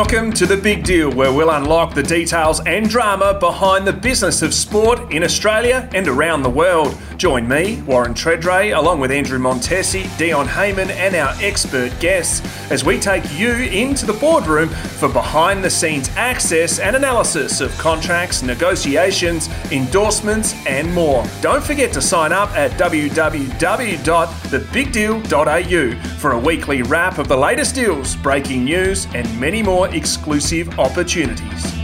Welcome to The Big Deal, where we'll unlock the details and drama behind the business of sport in Australia and around the world. Join me, Warren Tredrea, along with Andrew Montesi, Dion Heyman and our expert guests as we take you into the boardroom for behind-the-scenes access and analysis of contracts, negotiations, endorsements and more. Don't forget to sign up at www.thebigdeal.au for a weekly wrap of the latest deals, breaking news and many more exclusive opportunities.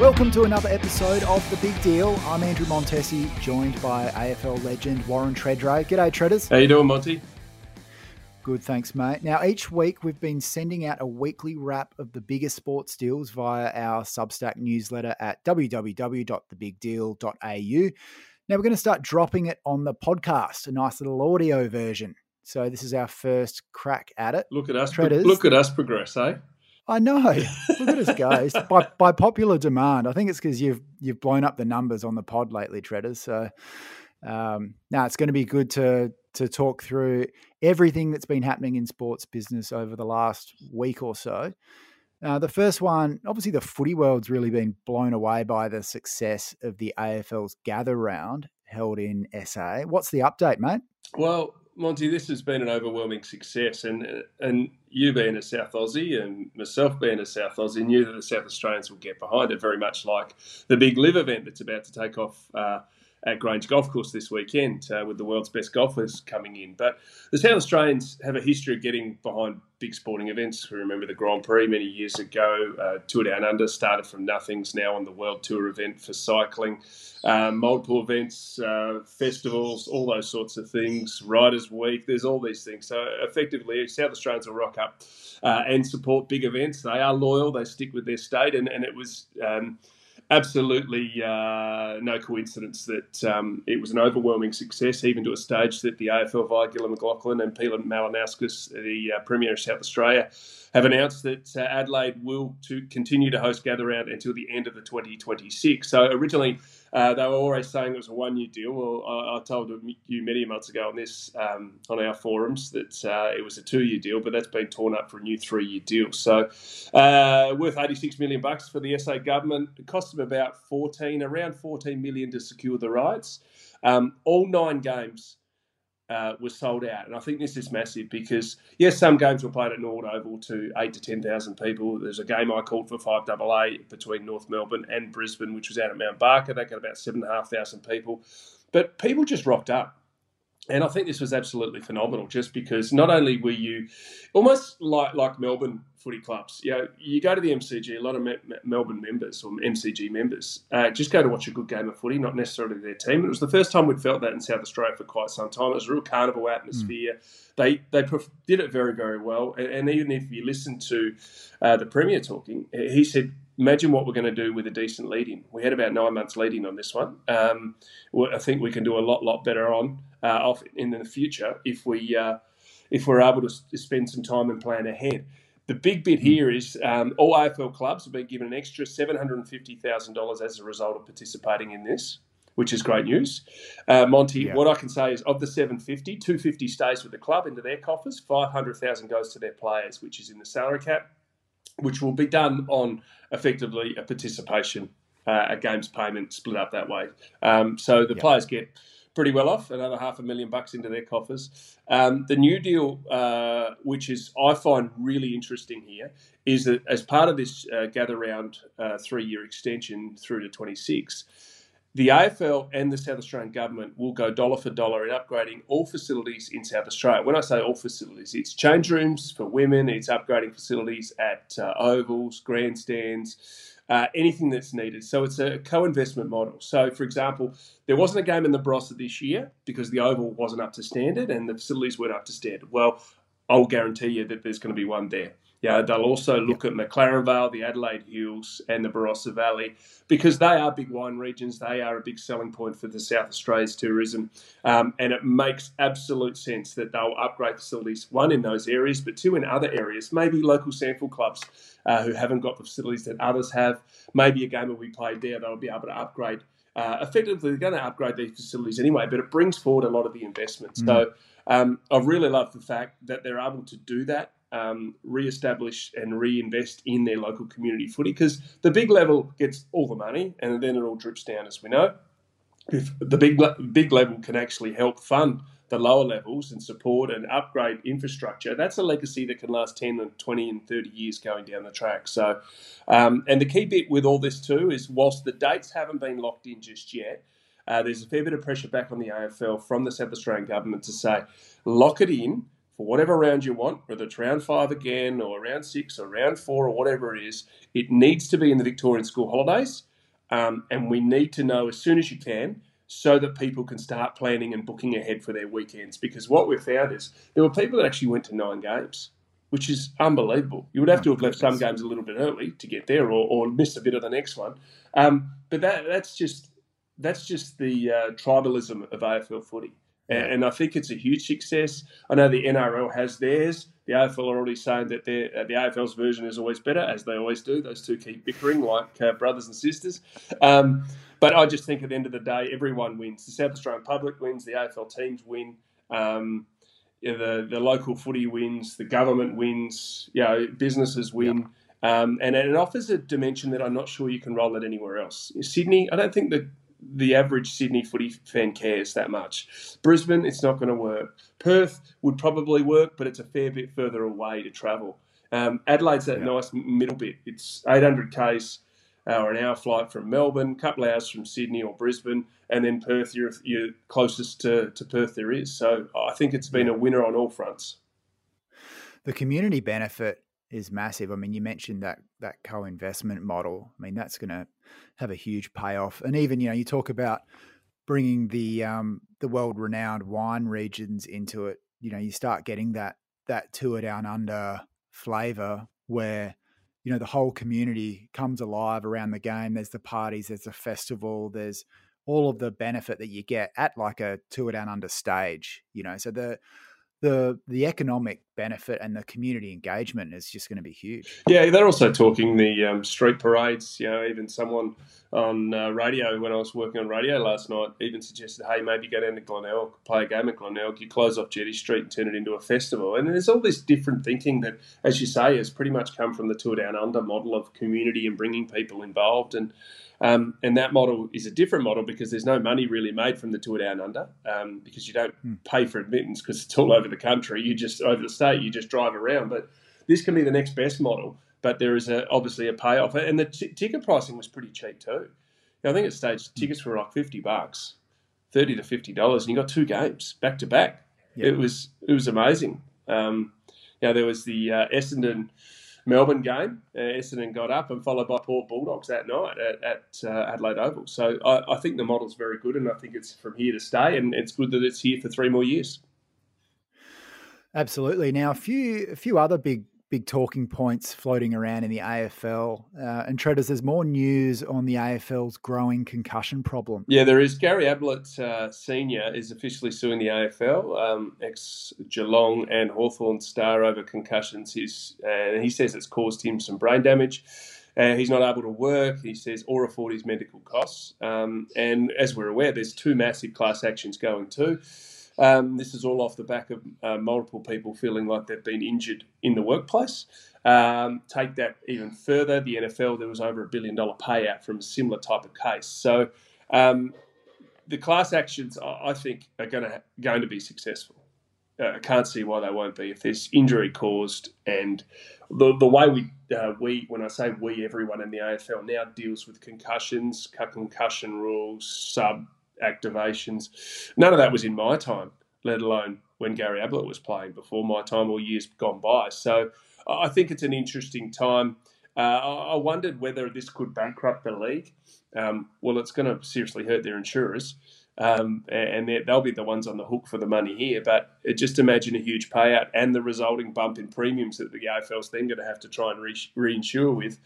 Welcome to another episode of The Big Deal. I'm Andrew Montesi, joined by AFL legend Warren Tredrea. G'day, Tredders. How you doing, Monty? Good, thanks, mate. Now, each week we've been sending out a weekly wrap of the biggest sports deals via our Substack newsletter at www.thebigdeal.au. Now, we're going to start dropping it on the podcast, a nice little audio version. So this is our first crack at it. Look at us, Tredders. Look at us progress, eh? I know. Look at us guys. By popular demand. I think it's because you've blown up the numbers on the pod lately, Tredders. So now it's going to be good to talk through everything that's been happening in sports business over the last week or so. The first one, obviously the footy world's really been blown away by the success of the AFL's Gather Round held in SA. What's the update, mate? Well, Monty, this has been an overwhelming success, and you being a South Aussie and myself being a South Aussie knew that the South Australians will get behind it, very much like the Big Live event that's about to take off at Grange Golf Course this weekend with the world's best golfers coming in. But the South Australians have a history of getting behind big sporting events. We remember the Grand Prix many years ago, Tour Down Under started from nothings, now on the World Tour event for cycling, multiple events, festivals, all those sorts of things, Riders Week, there's all these things. So effectively, South Australians will rock up and support big events. They are loyal, they stick with their state, and it was absolutely no coincidence that it was an overwhelming success, even to a stage that the AFL via Gillon McLachlan and Peter Malinowski, the Premier of South Australia, have announced that Adelaide will to continue to host Gather Round until the end of the 2026. So originally they were always saying it was a one-year deal. Well, I told you many months ago on this, on our forums, that it was a two-year deal, but that's been torn up for a new three-year deal. So worth $86 million for the SA government. It cost them around $14 million to secure the rights. All nine games was sold out. And I think this is massive because, yes, some games were played at Nord Oval to 8,000 to 10,000 people. There's a game I called for 5AA between North Melbourne and Brisbane, which was out at Mount Barker. They got about 7,500 people. But people just rocked up. And I think this was absolutely phenomenal just because not only were you almost like Melbourne footy clubs, you know, you go to the MCG, a lot of Melbourne members or MCG members just go to watch a good game of footy, not necessarily their team. It was the first time we'd felt that in South Australia for quite some time. It was a real carnival atmosphere. They did it very, very well. And even if you listen to the Premier talking, he said, imagine what we're going to do with a decent lead-in. We had about 9 months lead-in on this one. I think we can do a lot better on off in the future if we're able to spend some time and plan ahead. The big bit here is all AFL clubs have been given an extra $750,000 as a result of participating in this, which is great news. Monty, yeah. What I can say is of the 750, 250 stays with the club into their coffers, 500,000 goes to their players, which is in the salary cap, which will be done on effectively a participation, a games payment split up that way. So the players get pretty well off, another $500,000 into their coffers. The new deal, which is I find really interesting here, is that as part of this Gather Round three-year extension through to 26, the AFL and the South Australian government will go dollar for dollar in upgrading all facilities in South Australia. When I say all facilities, it's change rooms for women, it's upgrading facilities at ovals, grandstands, anything that's needed. So it's a co-investment model. So, for example, there wasn't a game in the Barossa this year because the oval wasn't up to standard and the facilities weren't up to standard. Well, I'll guarantee you that there's going to be one there. Yeah, they'll also look at McLaren Vale, the Adelaide Hills and the Barossa Valley because they are big wine regions. They are a big selling point for the South Australia's tourism. And it makes absolute sense that they'll upgrade facilities, one, in those areas, but two, in other areas, maybe local sample clubs who haven't got the facilities that others have. Maybe a game will be played there. They'll be able to upgrade. Effectively, they're going to upgrade these facilities anyway, but it brings forward a lot of the investment. So I really love the fact that they're able to do that re-establish and reinvest in their local community footy, because the big level gets all the money and then it all drips down, as we know. If the big level can actually help fund the lower levels and support and upgrade infrastructure, that's a legacy that can last 10 and 20 and 30 years going down the track. So, and the key bit with all this too is whilst the dates haven't been locked in just yet, there's a fair bit of pressure back on the AFL from the South Australian government to say, lock it in for whatever round you want, whether it's round 5 again or round 6 or round 4 or whatever it is, it needs to be in the Victorian school holidays. And we need to know as soon as you can, so that people can start planning and booking ahead for their weekends. Because what we found is there were people that actually went to 9 games, which is unbelievable. You would have to have left some games a little bit early to get there, or missed a bit of the next one. But that's just the tribalism of AFL footy. And I think it's a huge success. I know the NRL has theirs. The AFL are already saying that the AFL's version is always better, as they always do. Those two keep bickering like brothers and sisters. But I just think at the end of the day, everyone wins. The South Australian public wins, the AFL teams win, the local footy wins, the government wins, you know, businesses win. Yep. And it offers a dimension that I'm not sure you can roll it anywhere else. Sydney, I don't think the average Sydney footy fan cares that much. Brisbane, it's not going to work. Perth would probably work, but it's a fair bit further away to travel. Adelaide's that nice middle bit. It's 800 Ks. Or an hour flight from Melbourne, a couple of hours from Sydney or Brisbane, and then Perth, you're closest to Perth there is. So I think it's been a winner on all fronts. The community benefit is massive. I mean, you mentioned that co-investment model. I mean, that's going to have a huge payoff. And even, you know, you talk about bringing the world-renowned wine regions into it. You know, you start getting that tour down under flavour where, you know, the whole community comes alive around the game. There's the parties, there's the festival, there's all of the benefit that you get at like a tour down under stage, you know. So the economic benefit and the community engagement is just going to be huge. Yeah, they're also talking the street parades. You know, even someone on radio, when I was working on radio last night, even suggested, hey, maybe go down to Glenelg, play a game at Glenelg, you close off Jetty Street and turn it into a festival. And there's all this different thinking that, as you say, has pretty much come from the Tour Down Under model of community and bringing people involved. And that model is a different model because there's no money really made from the Tour Down Under because you don't pay for admittance because it's all over the country. You just, over the state, you just drive around. But this can be the next best model. But there is obviously a payoff. And the ticket pricing was pretty cheap too. Now, I think at stage tickets were like $50, $30 to $50, and you got 2 games back to back. Yeah. It was amazing. Now, there was the Essendon-Melbourne game. Essendon got up and followed by Port Bulldogs that night at Adelaide Oval. So I think the model's very good, and I think it's from here to stay, and it's good that it's here for 3 more years. Absolutely. Now, a few other big talking points floating around in the AFL. And Tredrea, there's more news on the AFL's growing concussion problem. Yeah, there is. Gary Ablett Senior is officially suing the AFL, ex-Geelong and Hawthorn star, over concussions. He says it's caused him some brain damage. He's not able to work, he says, or afford his medical costs. And as we're aware, there's 2 massive class actions going too. This is all off the back of multiple people feeling like they've been injured in the workplace. Take that even further. The NFL, there was over $1 billion payout from a similar type of case. So the class actions, I think, are going to be successful. I can't see why they won't be if there's injury caused. And the way we when I say we, everyone in the AFL now deals with concussions, concussion rules, activations. None of that was in my time, let alone when Gary Ablett was playing before my time or years gone by. So I think it's an interesting time. I wondered whether this could bankrupt the league. Well, it's going to seriously hurt their insurers, and they'll be the ones on the hook for the money here. But just imagine a huge payout and the resulting bump in premiums that the AFL's then going to have to try and reinsure with,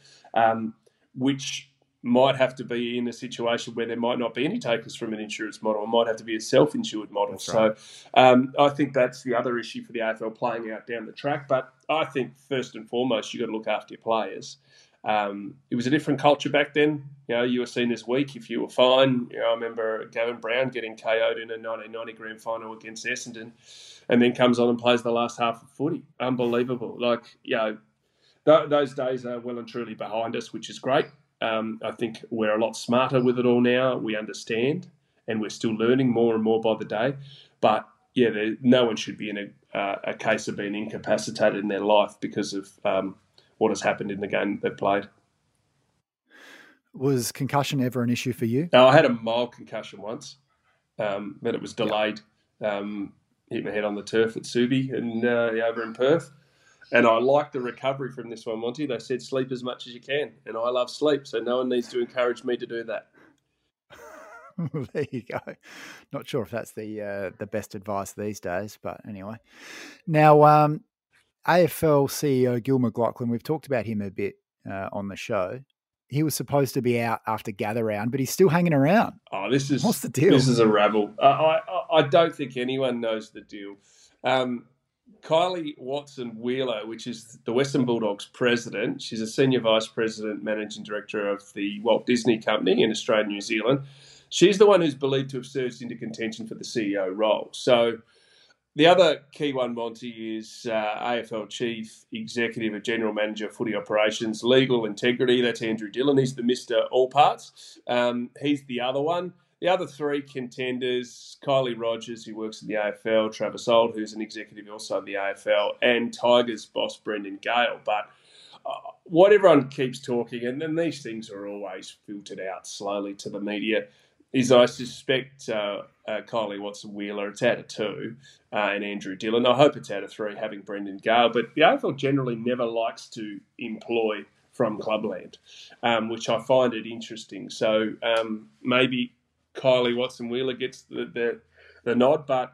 which might have to be in a situation where there might not be any takers from an insurance model. It might have to be a self-insured model. That's right. So I think that's the other issue for the AFL playing out down the track. But I think first and foremost, you've got to look after your players. It was a different culture back then. You know, you were seen as weak if you were fine. You know, I remember Gavin Brown getting KO'd in a 1990 grand final against Essendon, and then comes on and plays the last half of footy. Unbelievable. Like, you know, those days are well and truly behind us, which is great. I think we're a lot smarter with it all now. We understand, and we're still learning more and more by the day. But yeah, no one should be in a case of being incapacitated in their life because of what has happened in the game they've played. Was concussion ever an issue for you? I had a mild concussion once, but it was delayed. Hit my head on the turf at Subi and over in Perth. And I like the recovery from this one, Monty. They said sleep as much as you can. And I love sleep, so no one needs to encourage me to do that. There you go. Not sure if that's the best advice these days, but anyway. Now, AFL CEO Gillon McLachlan, we've talked about him a bit on the show. He was supposed to be out after Gather Round, but he's still hanging around. What's the deal? This is a rabble. I don't think anyone knows the deal. Kylie Watson-Wheeler, which is the Western Bulldogs president. She's a senior vice president, managing director of the Walt Disney Company in Australia and New Zealand. She's the one who's believed to have surged into contention for the CEO role. So the other key one, Monty, is AFL Chief Executive and General Manager of Footy Operations, Legal Integrity. That's Andrew Dillon. He's the Mr. All Parts. He's the other one. The other three contenders, Kylie Rogers, who works in the AFL, Travis Old, who's an executive also in the AFL, and Tigers boss Brendan Gale. But what everyone keeps talking, and then these things are always filtered out slowly to the media, is I suspect Kylie Watson-Wheeler, it's out of 2, and Andrew Dillon. I hope it's out of 3, having Brendan Gale. But the AFL generally never likes to employ from clubland, which I find it interesting. So maybe Kylie Watson-Wheeler gets the nod, but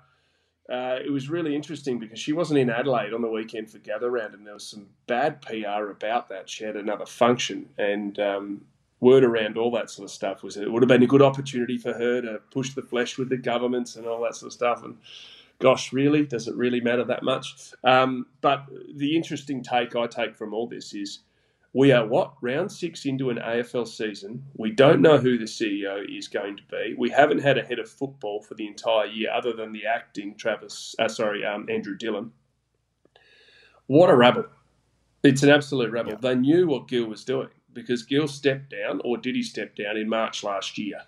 it was really interesting because she wasn't in Adelaide on the weekend for Gather Round, and there was some bad PR about that. She had another function, and word around all that sort of stuff was it would have been a good opportunity for her to push the flesh with the governments and all that sort of stuff. And gosh, really? Does it really matter that much? But the interesting take I take from all this is, we are, round 6 into an AFL season. We don't know who the CEO is going to be. We haven't had a head of football for the entire year other than the acting Andrew Dillon. What a rabble. It's an absolute rabble. Yeah. They knew what Gil was doing because Gil stepped down, or did he step down, in March last year.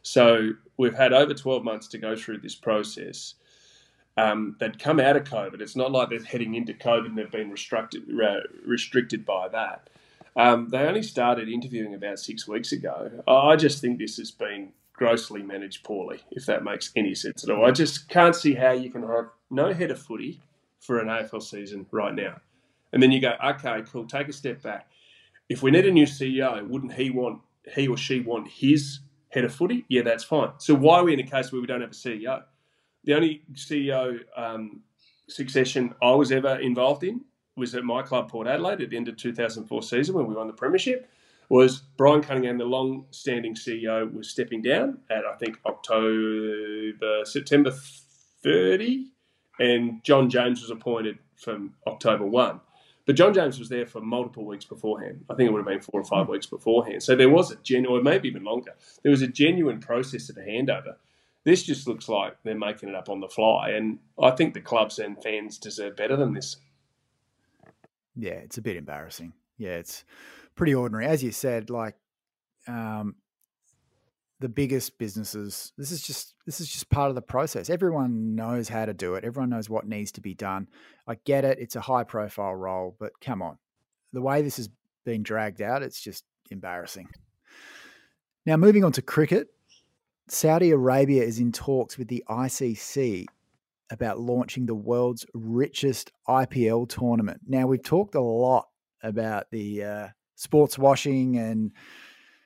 So we've had over 12 months to go through this process. They'd come out of COVID. It's not like they're heading into COVID and they've been restricted by that. They only started interviewing about 6 weeks ago. I just think this has been grossly managed poorly, if that makes any sense at all. I just can't see how you can have no head of footy for an AFL season right now. And then you go, okay, cool, take a step back. If we need a new CEO, wouldn't he or she want his head of footy? Yeah, that's fine. So why are we in a case where we don't have a CEO? The only CEO succession I was ever involved in was at my club, Port Adelaide, at the end of 2004 season when we won the premiership, was Brian Cunningham, the long-standing CEO, was stepping down at, I think, September 30, and John James was appointed from October 1. But John James was there for multiple weeks beforehand. I think it would have been 4 or 5 weeks beforehand. So there was a genuine, maybe even longer, there was a genuine process of the handover. This just looks like they're making it up on the fly, and I think the clubs and fans deserve better than this. Yeah, it's a bit embarrassing. Yeah, it's pretty ordinary. As you said, like the biggest businesses, this is just part of the process. Everyone knows how to do it. Everyone knows what needs to be done. I get it. It's a high-profile role, but come on. The way this has been dragged out, it's just embarrassing. Now, moving on to cricket, Saudi Arabia is in talks with the ICC about launching the world's richest IPL tournament. Now, we've talked a lot about the sports washing and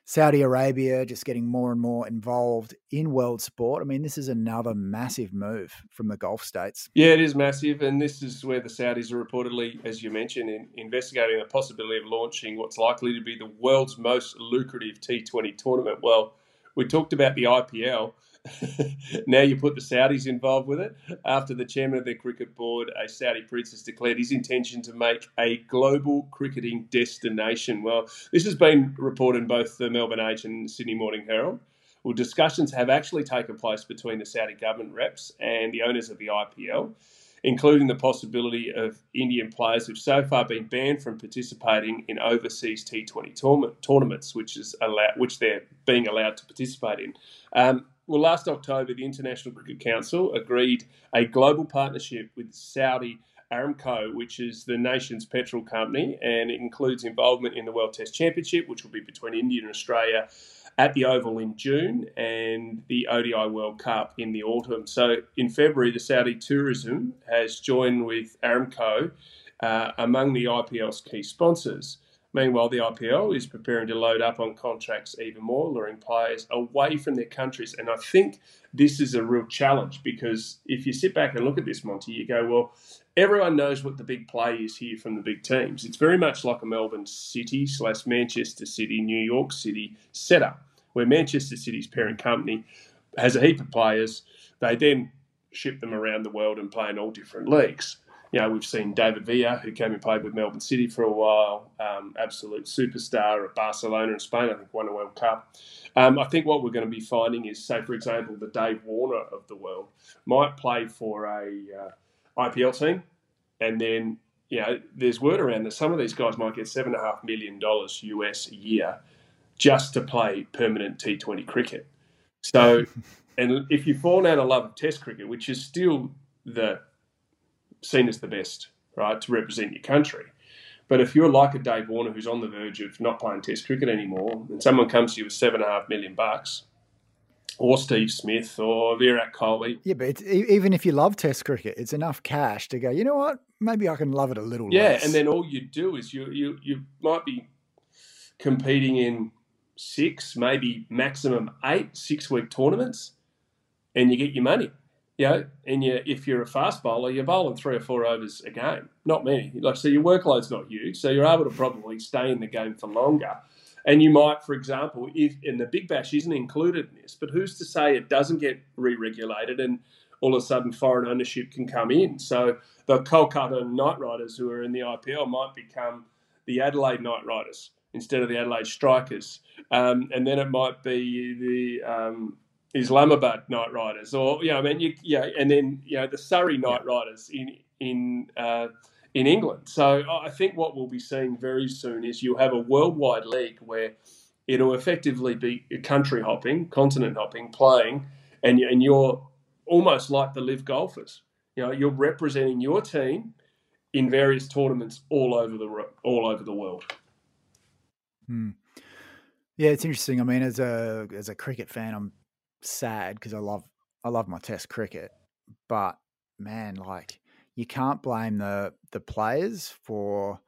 Saudi Arabia just getting more and more involved in world sport. I mean, this is another massive move from the Gulf states. Yeah, it is massive. And this is where the Saudis are reportedly, as you mentioned, investigating the possibility of launching what's likely to be the world's most lucrative T20 tournament. Well, we talked about the IPL, Now you put the Saudis involved with it. After the chairman of their cricket board, a Saudi prince, has declared his intention to make a global cricketing destination. Well, this has been reported in both the Melbourne Age and Sydney Morning Herald. Well, discussions have actually taken place between the Saudi government reps and the owners of the IPL, including the possibility of Indian players who've so far been banned from participating in overseas T20 tournaments, which they're being allowed to participate in. Well, last October, the International Cricket Council agreed a global partnership with Saudi Aramco, which is the nation's petrol company, and it includes involvement in the World Test Championship, which will be between India and Australia at the Oval in June, and the ODI World Cup in the autumn. So in February, the Saudi tourism has joined with Aramco among the IPL's key sponsors. Meanwhile, the IPL is preparing to load up on contracts even more, luring players away from their countries. And I think this is a real challenge, because if you sit back and look at this, Monty, you go, well, everyone knows what the big play is here from the big teams. It's very much like a Melbourne City / Manchester City, New York City setup, where Manchester City's parent company has a heap of players. They then ship them around the world and play in all different leagues. You know, we've seen David Villa, who came and played with Melbourne City for a while, absolute superstar at Barcelona in Spain, I think won a World Cup. I think what we're going to be finding is, say, for example, the Dave Warner of the world might play for a IPL team, and then, you know, there's word around that some of these guys might get $7.5 million US a year just to play permanent T20 cricket. So, and if you fall out of love of Test cricket, which is still seen as the best, right, to represent your country. But if you're like a Dave Warner who's on the verge of not playing Test cricket anymore, and someone comes to you with $7.5 million, or Steve Smith, or Virat Kohli. Yeah, but even if you love Test cricket, it's enough cash to go, you know what, maybe I can love it a little less. Yeah, and then all you do is you might be competing in 6, maybe maximum 8 six-week tournaments, and you get your money. You know, and if you're a fast bowler, you're bowling 3 or 4 overs a game. Not many. So your workload's not huge. So you're able to probably stay in the game for longer. And you might, for example, and the Big Bash isn't included in this, but who's to say it doesn't get re-regulated and all of a sudden foreign ownership can come in? So the Kolkata Knight Riders who are in the IPL might become the Adelaide Knight Riders instead of the Adelaide Strikers. And then it might be the... Islamabad Knight Riders, or the Surrey Knight Riders in England. So I think what we'll be seeing very soon is you'll have a worldwide league where it'll effectively be country hopping, continent hopping, playing, and you're almost like the live golfers. You know, you're representing your team in various tournaments all over the world. Hmm. Yeah, it's interesting. I mean, as a cricket fan, I'm sad because I love my Test cricket, but man, like, you can't blame the players for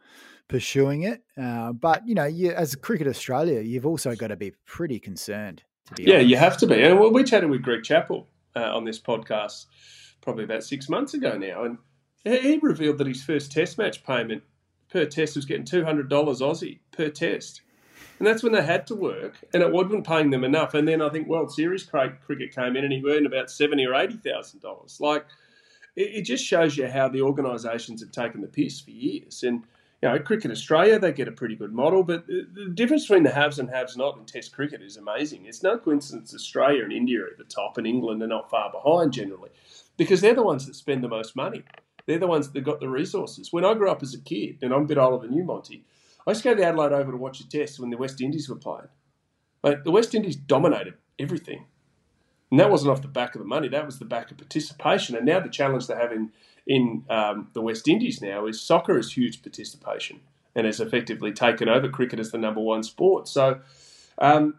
pursuing it. But you know, as Cricket Australia, you've also got to be pretty concerned. To be honest. You have to be. And we chatted with Greg Chappell on this podcast probably about 6 months ago now, and he revealed that his first Test match payment per Test was getting $200 Aussie per Test. And that's when they had to work, and it wasn't paying them enough. And then I think World Series cricket came in, and he earned about $70,000 or $80,000. Like, it just shows you how the organisations have taken the piss for years. And, you know, Cricket Australia, they get a pretty good model, but the difference between the haves and have-nots in Test cricket is amazing. It's no coincidence Australia and India are at the top, and England are not far behind generally, because they're the ones that spend the most money. They're the ones that got the resources. When I grew up as a kid, and I'm a bit older than you, Monty, I used to go to Adelaide Oval to watch a Test when the West Indies were playing. Like, the West Indies dominated everything. And that wasn't off the back of the money. That was the back of participation. And now the challenge they have in the West Indies now is soccer is huge participation and has effectively taken over cricket as the #1 sport. So,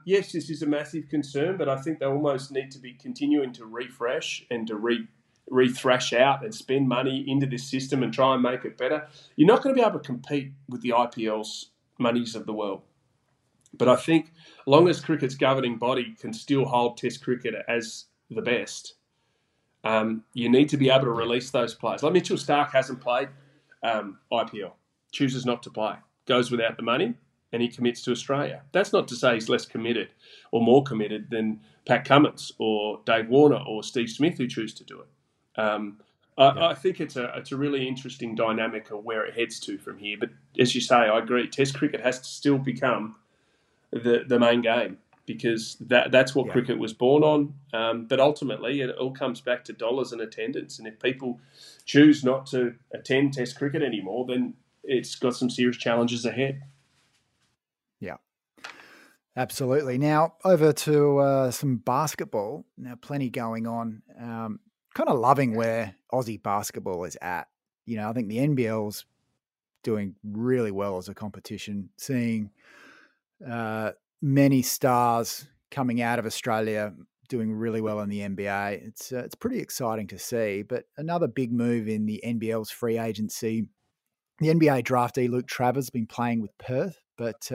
yes, this is a massive concern, but I think they almost need to be continuing to refresh and to re-thrash out and spend money into this system and try and make it better. You're not going to be able to compete with the IPL's monies of the world. But I think long as cricket's governing body can still hold Test cricket as the best, you need to be able to release those players. Like Mitchell Stark hasn't played IPL, chooses not to play, goes without the money, and he commits to Australia. That's not to say he's less committed or more committed than Pat Cummins or Dave Warner or Steve Smith who choose to do it. I think it's a really interesting dynamic of where it heads to from here. But as you say, I agree. Test cricket has to still become the main game because that's what cricket was born on. But ultimately, it all comes back to dollars and attendance. And if people choose not to attend Test cricket anymore, then it's got some serious challenges ahead. Yeah, absolutely. Now over to some basketball. Now, plenty going on. Kind of loving where Aussie basketball is at. You know, I think the NBL's doing really well as a competition, seeing many stars coming out of Australia doing really well in the NBA. It's pretty exciting to see. But another big move in the NBL's free agency, the NBA draftee Luke Travers has been playing with Perth, but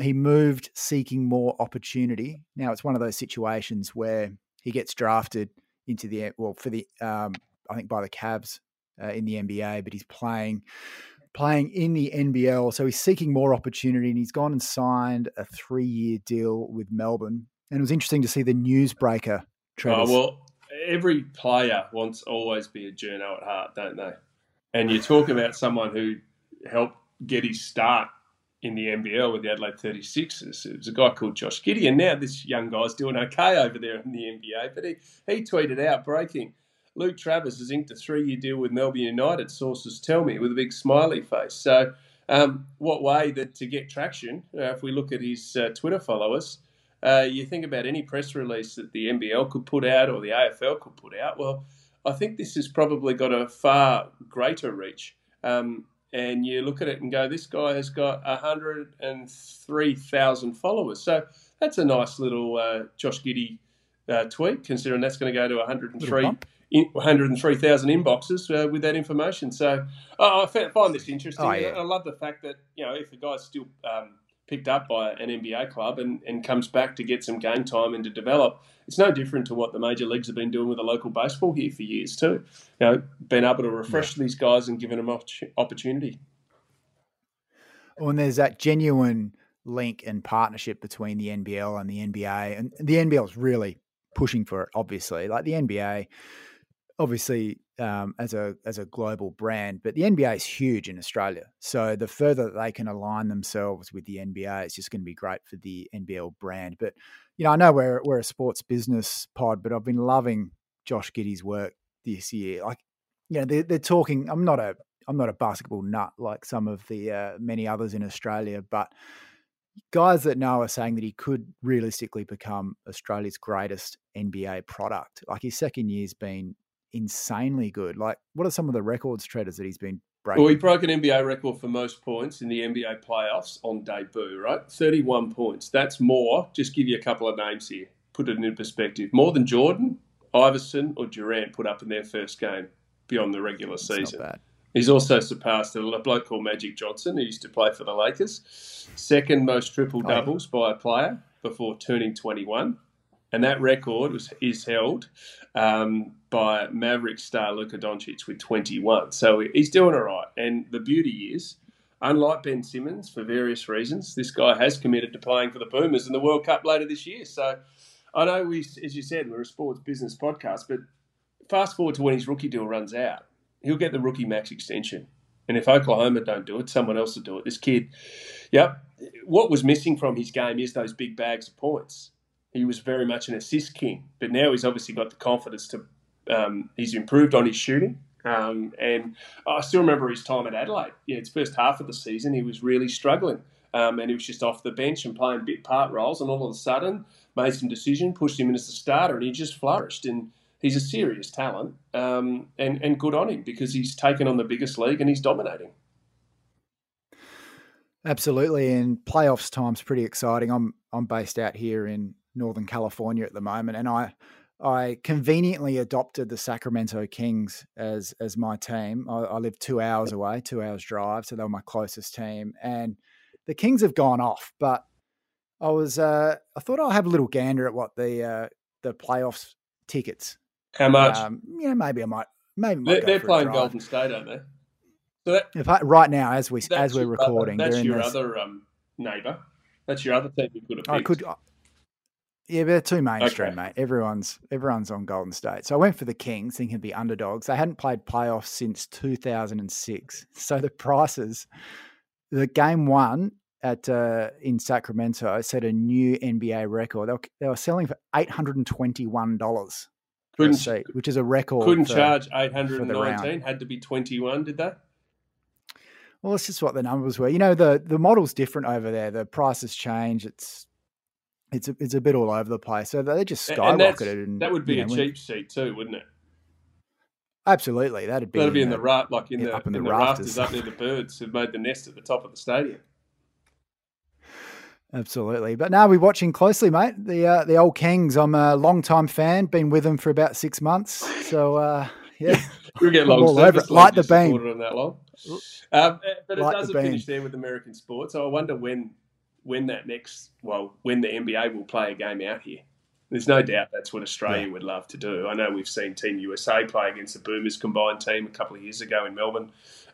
he moved seeking more opportunity. Now, it's one of those situations where he gets drafted into the, well, for the, I think by the Cavs in the NBA, but he's playing in the NBL. So he's seeking more opportunity and he's gone and signed a 3-year deal with Melbourne. And it was interesting to see the newsbreaker, Travis. Oh, well, every player wants always be a journo at heart, don't they? And you talk about someone who helped get his start in the NBL with the Adelaide 36ers. It was a guy called Josh Giddey, and now this young guy's doing okay over there in the NBA. But he tweeted out, breaking, Luke Travers has inked a 3-year deal with Melbourne United, sources tell me, with a big smiley face. So what way to get traction, if we look at his Twitter followers, you think about any press release that the NBL could put out or the AFL could put out, well, I think this has probably got a far greater reach. And you look at it and go, this guy has got 103,000 followers. So that's a nice little Josh Giddey tweet, considering that's going to go to 103,000 inboxes with that information. So I find this interesting. Oh, yeah. I love the fact that, you know, if the guy's still picked up by an NBA club and comes back to get some game time and to develop, it's no different to what the major leagues have been doing with the local baseball here for years too. You know, been able to refresh these guys and giving them opportunity. Well, and there's that genuine link and partnership between the NBL and the NBA, and the NBL is really pushing for it. Obviously, like the NBA, obviously as a global brand, but the NBA is huge in Australia. So the further that they can align themselves with the NBA, it's just going to be great for the NBL brand. But you know, I know we're a sports business pod, but I've been loving Josh Giddey's work this year. Like, you know, they're talking. I'm not a basketball nut like some of the many others in Australia, but guys that know are saying that he could realistically become Australia's greatest NBA product. Like his second year's been insanely good. Like, what are some of the records, Tredders, that he's been breaking? Well, he broke an NBA record for most points in the NBA playoffs on debut, right? 31 points. That's more. Just give you a couple of names here. Put it in perspective. More than Jordan, Iverson, or Durant put up in their first game beyond the regular season. Not bad. He's also surpassed a bloke called Magic Johnson, who used to play for the Lakers. Second most triple-doubles by a player before turning 21. And that record is held by Maverick star Luka Doncic with 21. So he's doing all right. And the beauty is, unlike Ben Simmons, for various reasons, this guy has committed to playing for the Boomers in the World Cup later this year. So I know, as you said, we're a sports business podcast, but fast forward to when his rookie deal runs out. He'll get the rookie max extension. And if Oklahoma don't do it, someone else will do it. This kid, what was missing from his game is those big bags of points. He was very much an assist king, but now he's obviously got the confidence to he's improved on his shooting. And I still remember his time at Adelaide. Yeah, its first half of the season, he was really struggling. And he was just off the bench and playing bit part roles, and all of a sudden made some decision, pushed him in as the starter, and he just flourished. And he's a serious talent, and good on him because he's taken on the biggest league and he's dominating. Absolutely, and playoffs time's pretty exciting. I'm based out here in Northern California at the moment, and I conveniently adopted the Sacramento Kings as my team. I live 2 hours away, 2 hours drive, so they were my closest team. And the Kings have gone off, but I thought I'll have a little gander at what the playoffs tickets. How much? Maybe I might. Maybe they're playing Golden State, aren't they? So that, right now, as we're recording, that's your other neighbour. That's your other team you could have picked. Yeah, but they're too mainstream, mate. Everyone's on Golden State. So I went for the Kings, thinking it'd be underdogs. They hadn't played playoffs since 2006. So the prices, the game one at in Sacramento set a new NBA record. They were selling for $821 per seat, which is a record. Couldn't charge 819. Had to be 21. Did they? Well, it's just what the numbers were. You know, the model's different over there. The prices change. It's a bit all over the place. So they just skyrocketed. And that would be cheap seat too, wouldn't it? Absolutely, that'd be. That'd be in the rafters up near the birds who've made the nest at the top of the stadium. Absolutely, but now we're watching closely, mate. The old Kings. I'm a long-time fan. Been with them for about 6 months. So yeah, we'll get long all over it. Light the beam. On that long. But it doesn't finish there with American sports. So I wonder when the NBA will play a game out here. There's no doubt that's what Australia would love to do. I know we've seen Team USA play against the Boomers combined team a couple of years ago in Melbourne.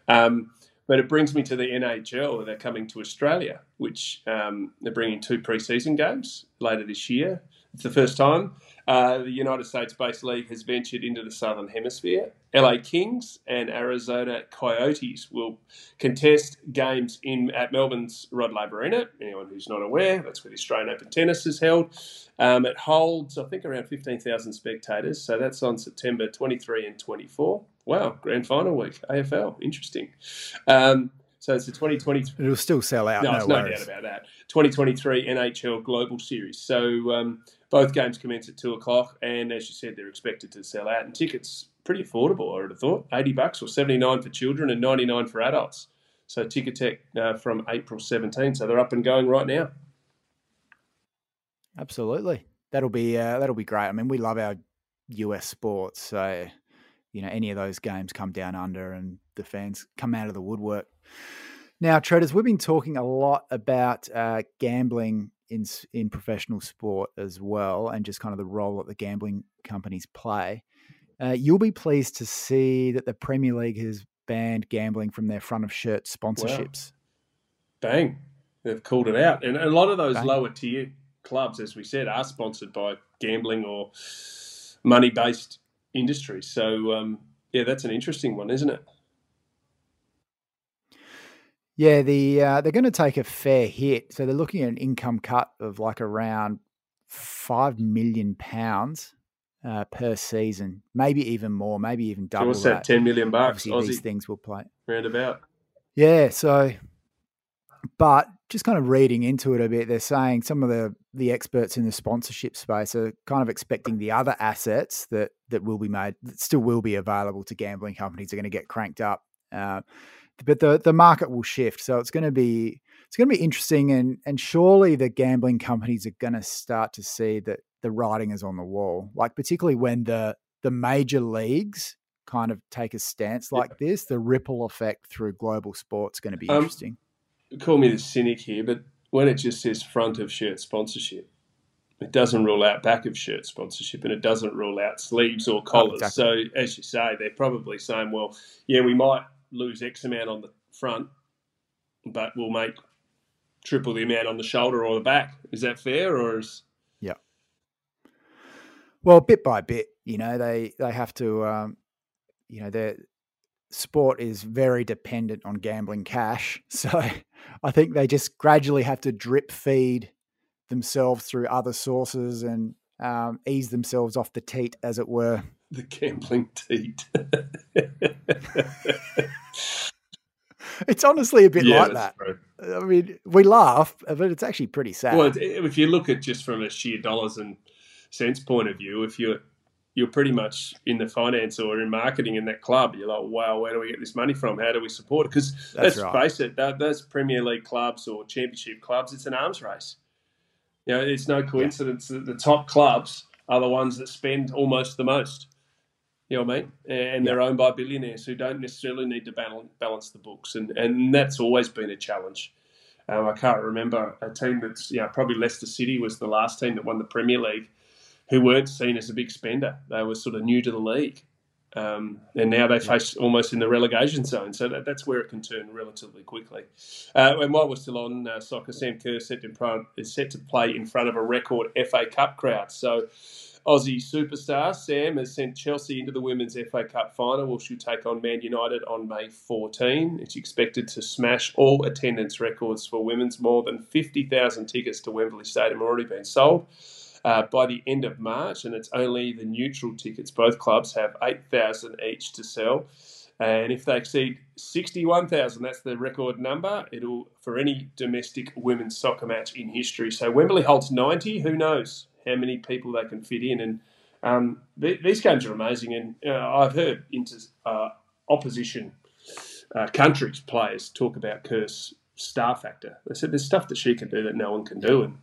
But it brings me to the NHL. They're coming to Australia, which they're bringing 2 preseason games later this year. It's the first time. The United States-based league has ventured into the Southern Hemisphere. LA Kings and Arizona Coyotes will contest games at Melbourne's Rod Laver Arena. Anyone who's not aware, that's where the Australian Open Tennis is held. It holds, I think, around 15,000 spectators. So that's on September 23 and 24. Wow, grand final week, AFL. Interesting. So it's the 2023. It'll still sell out. No, there's no doubt about that. 2023 NHL Global Series. So both games commence at 2 o'clock, and as you said, they're expected to sell out. And tickets, pretty affordable, I would have thought. $80 or $79 for children and $99 for adults. So Ticketek from April 17. So they're up and going right now. Absolutely. That'll be great. I mean, we love our US sports. So, you know, any of those games come down under and the fans come out of the woodwork. Now, Tredders, we've been talking a lot about gambling in professional sport as well, and just kind of the role that the gambling companies play. You'll be pleased to see that the Premier League has banned gambling from their front of shirt sponsorships. Wow. Bang. They've called it out. And a lot of those lower tier clubs, as we said, are sponsored by gambling or money-based industries. So, that's an interesting one, isn't it? Yeah, they're going to take a fair hit. So they're looking at an income cut of like around £5 million per season, maybe even more, maybe even double. So what's that, $10 million? Obviously, Aussie, these things will play. Roundabout. Yeah, so, but just kind of reading into it a bit, they're saying some of the experts in the sponsorship space are kind of expecting the other assets that will be made, that still will be available to gambling companies, are going to get cranked up. But the market will shift, so it's going to be interesting, and surely the gambling companies are going to start to see that the writing is on the wall, like particularly when the major leagues kind of take a stance like this. The ripple effect through global sport's going to be interesting. Call me the cynic here, but when it just says front of shirt sponsorship, it doesn't rule out back of shirt sponsorship, and it doesn't rule out sleeves or collars. Oh, exactly. So as you say, they're probably saying, well, yeah, we might lose X amount on the front, but we'll make triple the amount on the shoulder or the back. Is that fair? Or is... Yeah. Well, bit by bit, you know, they have to, you know, their sport is very dependent on gambling cash. So I think they just gradually have to drip feed themselves through other sources and ease themselves off the teat, as it were. The gambling teat. It's honestly a bit like that. True. I mean, we laugh, but it's actually pretty sad. Well, if you look at just from a sheer dollars and cents point of view, if you're pretty much in the finance or in marketing in that club, you're like, wow, where do we get this money from? How do we support it? Because let's face it, those Premier League clubs or Championship clubs, it's an arms race. You know, it's no coincidence that the top clubs are the ones that spend almost the most. You know what I mean? And they're owned by billionaires who don't necessarily need to balance the books. And that's always been a challenge. I can't remember a team that's, probably Leicester City was the last team that won the Premier League who weren't seen as a big spender. They were sort of new to the league. And now they face almost in the relegation zone. So that's where it can turn relatively quickly. And while we're still on soccer, Sam Kerr is set to play in front of a record FA Cup crowd. So Aussie superstar Sam has sent Chelsea into the Women's FA Cup final, which she'll take on Man United on May 14. It's expected to smash all attendance records for women's. More than 50,000 tickets to Wembley Stadium have already been sold. By the end of March, and it's only the neutral tickets. Both clubs have 8,000 each to sell, and if they exceed 61,000, that's the record number, it'll for any domestic women's soccer match in history. So Wembley holds 90. Who knows how many people they can fit in? And these games are amazing. And I've heard opposition countries players talk about Kerr's star factor. They said there's stuff that she can do that no one can do, and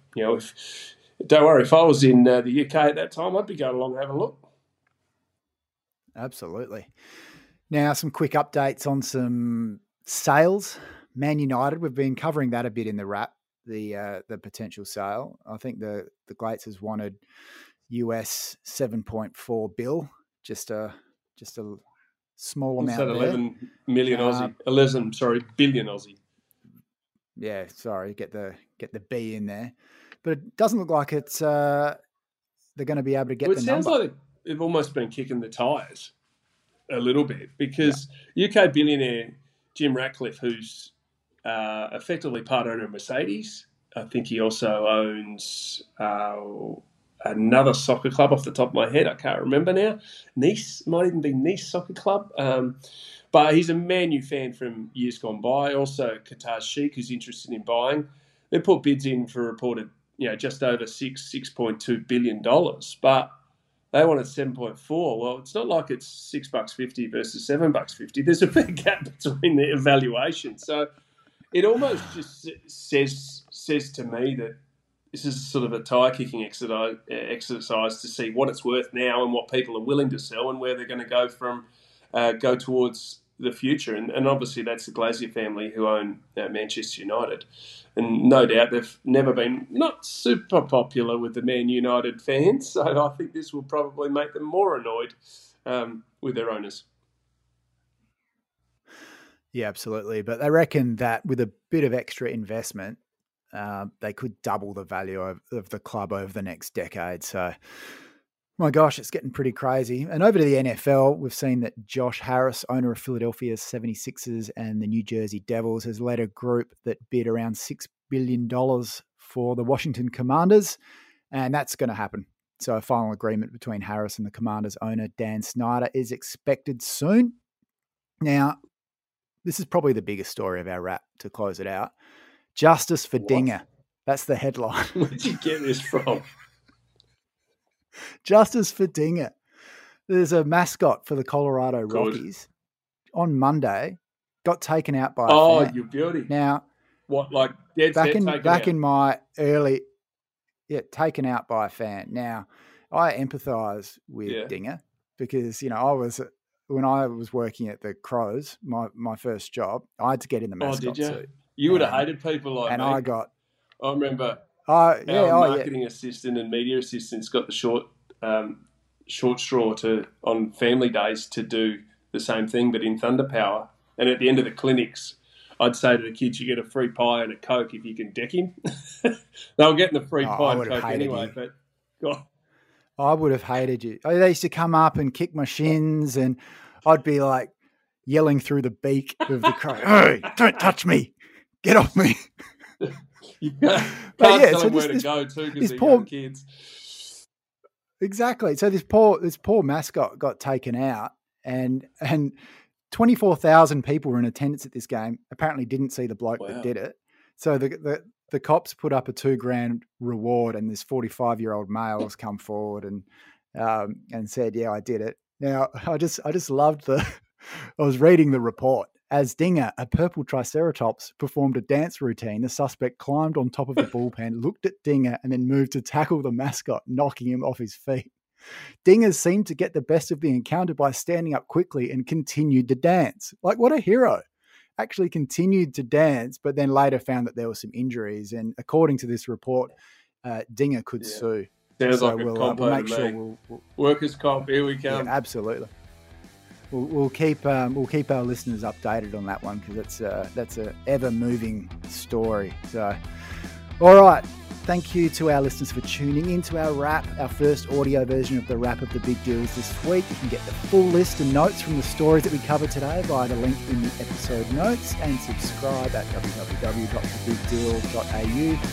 don't worry, if I was in the UK at that time, I'd be going along and having a look. Absolutely. Now, some quick updates on some sales. Man United, we've been covering that a bit in the wrap, the potential sale. I think the Glates has wanted US $7.4 billion, just a small amount. It's at 11 million Aussie, 11 billion Aussie. Yeah, sorry, get the B in there. But it doesn't look like it's they're going to be able to get the number. It sounds like they've almost been kicking the tyres a little bit because UK billionaire Jim Ratcliffe, who's effectively part owner of Mercedes, I think he also owns another soccer club off the top of my head. I can't remember now. Nice, might even be Nice Soccer Club. But he's a Man U fan from years gone by. Also, Qatar Sheikh, who's interested in buying. They put bids in for a reported just over $6.2 billion, but they wanted 7.4. Well, it's not like it's $6.50 versus $7.50. There's a big gap between the evaluation. So it almost just says to me that this is sort of a tire-kicking exercise to see what it's worth now and what people are willing to sell and where they're going to go from go towards the future. And obviously that's the Glazier family who own Manchester United. And no doubt they've never been not super popular with the Man United fans. So I think this will probably make them more annoyed with their owners. Yeah, absolutely. But they reckon that with a bit of extra investment, they could double the value of the club over the next decade. So, my gosh, it's getting pretty crazy. And over to the NFL, we've seen that Josh Harris, owner of Philadelphia 76ers and the New Jersey Devils, has led a group that bid around $6 billion for the Washington Commanders, and that's going to happen. So a final agreement between Harris and the Commanders owner, Dan Snyder, is expected soon. Now, this is probably the biggest story of our wrap to close it out. Justice for Dinger. That's the headline. Where'd you get this from? Justice for Dinger. There's a mascot for the Colorado Rockies on Monday got taken out by a fan. Oh, you beauty. Now, what, like dead back in my early, taken out by a fan. Now, I empathize with Dinger because, I was, when I was working at the Crows, my first job, I had to get in the mascot suit. You would have hated people like me. And I remember. Our marketing assistant and media assistant's got the short straw on family days to do the same thing, but in Thunder Power. And at the end of the clinics, I'd say to the kids, you get a free pie and a Coke if you can deck him. They were getting the free pie and Coke anyway. But God, I would have hated you. They used to come up and kick my shins, and I'd be like yelling through the beak of the crow, "Hey, don't touch me! Get off me!" You can't tell them where to go too because they're young kids. Exactly. So this poor mascot got taken out, and 24,000 people were in attendance at this game. Apparently, didn't see the bloke that did it. So the cops put up a $2,000 reward, and this 45-year-old male has come forward and said, "Yeah, I did it." Now I just loved I was reading the report. As Dinger, a purple triceratops, performed a dance routine, the suspect climbed on top of the bullpen, looked at Dinger, and then moved to tackle the mascot, knocking him off his feet. Dinger seemed to get the best of the encounter by standing up quickly and continued to dance. Like, what a hero. Actually continued to dance, but then later found that there were some injuries. And according to this report, Dinger could sue. Sounds like a compo to me. We'll make sure we'll workers' comp, here we come. Yeah, absolutely. We'll keep our listeners updated on that one, because that's a ever-moving story. So, all right. Thank you to our listeners for tuning in to our wrap, our first audio version of the wrap of the big deals this week. You can get the full list and notes from the stories that we covered today via the link in the episode notes, and subscribe at www.thebigdeal.au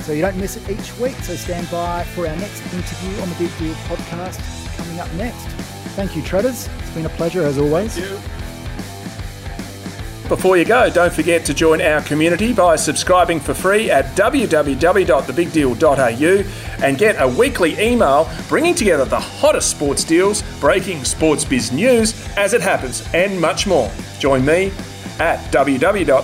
so you don't miss it each week. So stand by for our next interview on the Big Deal podcast coming up next. Thank you, Tredders. It's been a pleasure as always. Thank you. Before you go, don't forget to join our community by subscribing for free at www.thebigdeal.au and get a weekly email bringing together the hottest sports deals, breaking sports biz news as it happens, and much more. Join me at www.thebigdeal.au.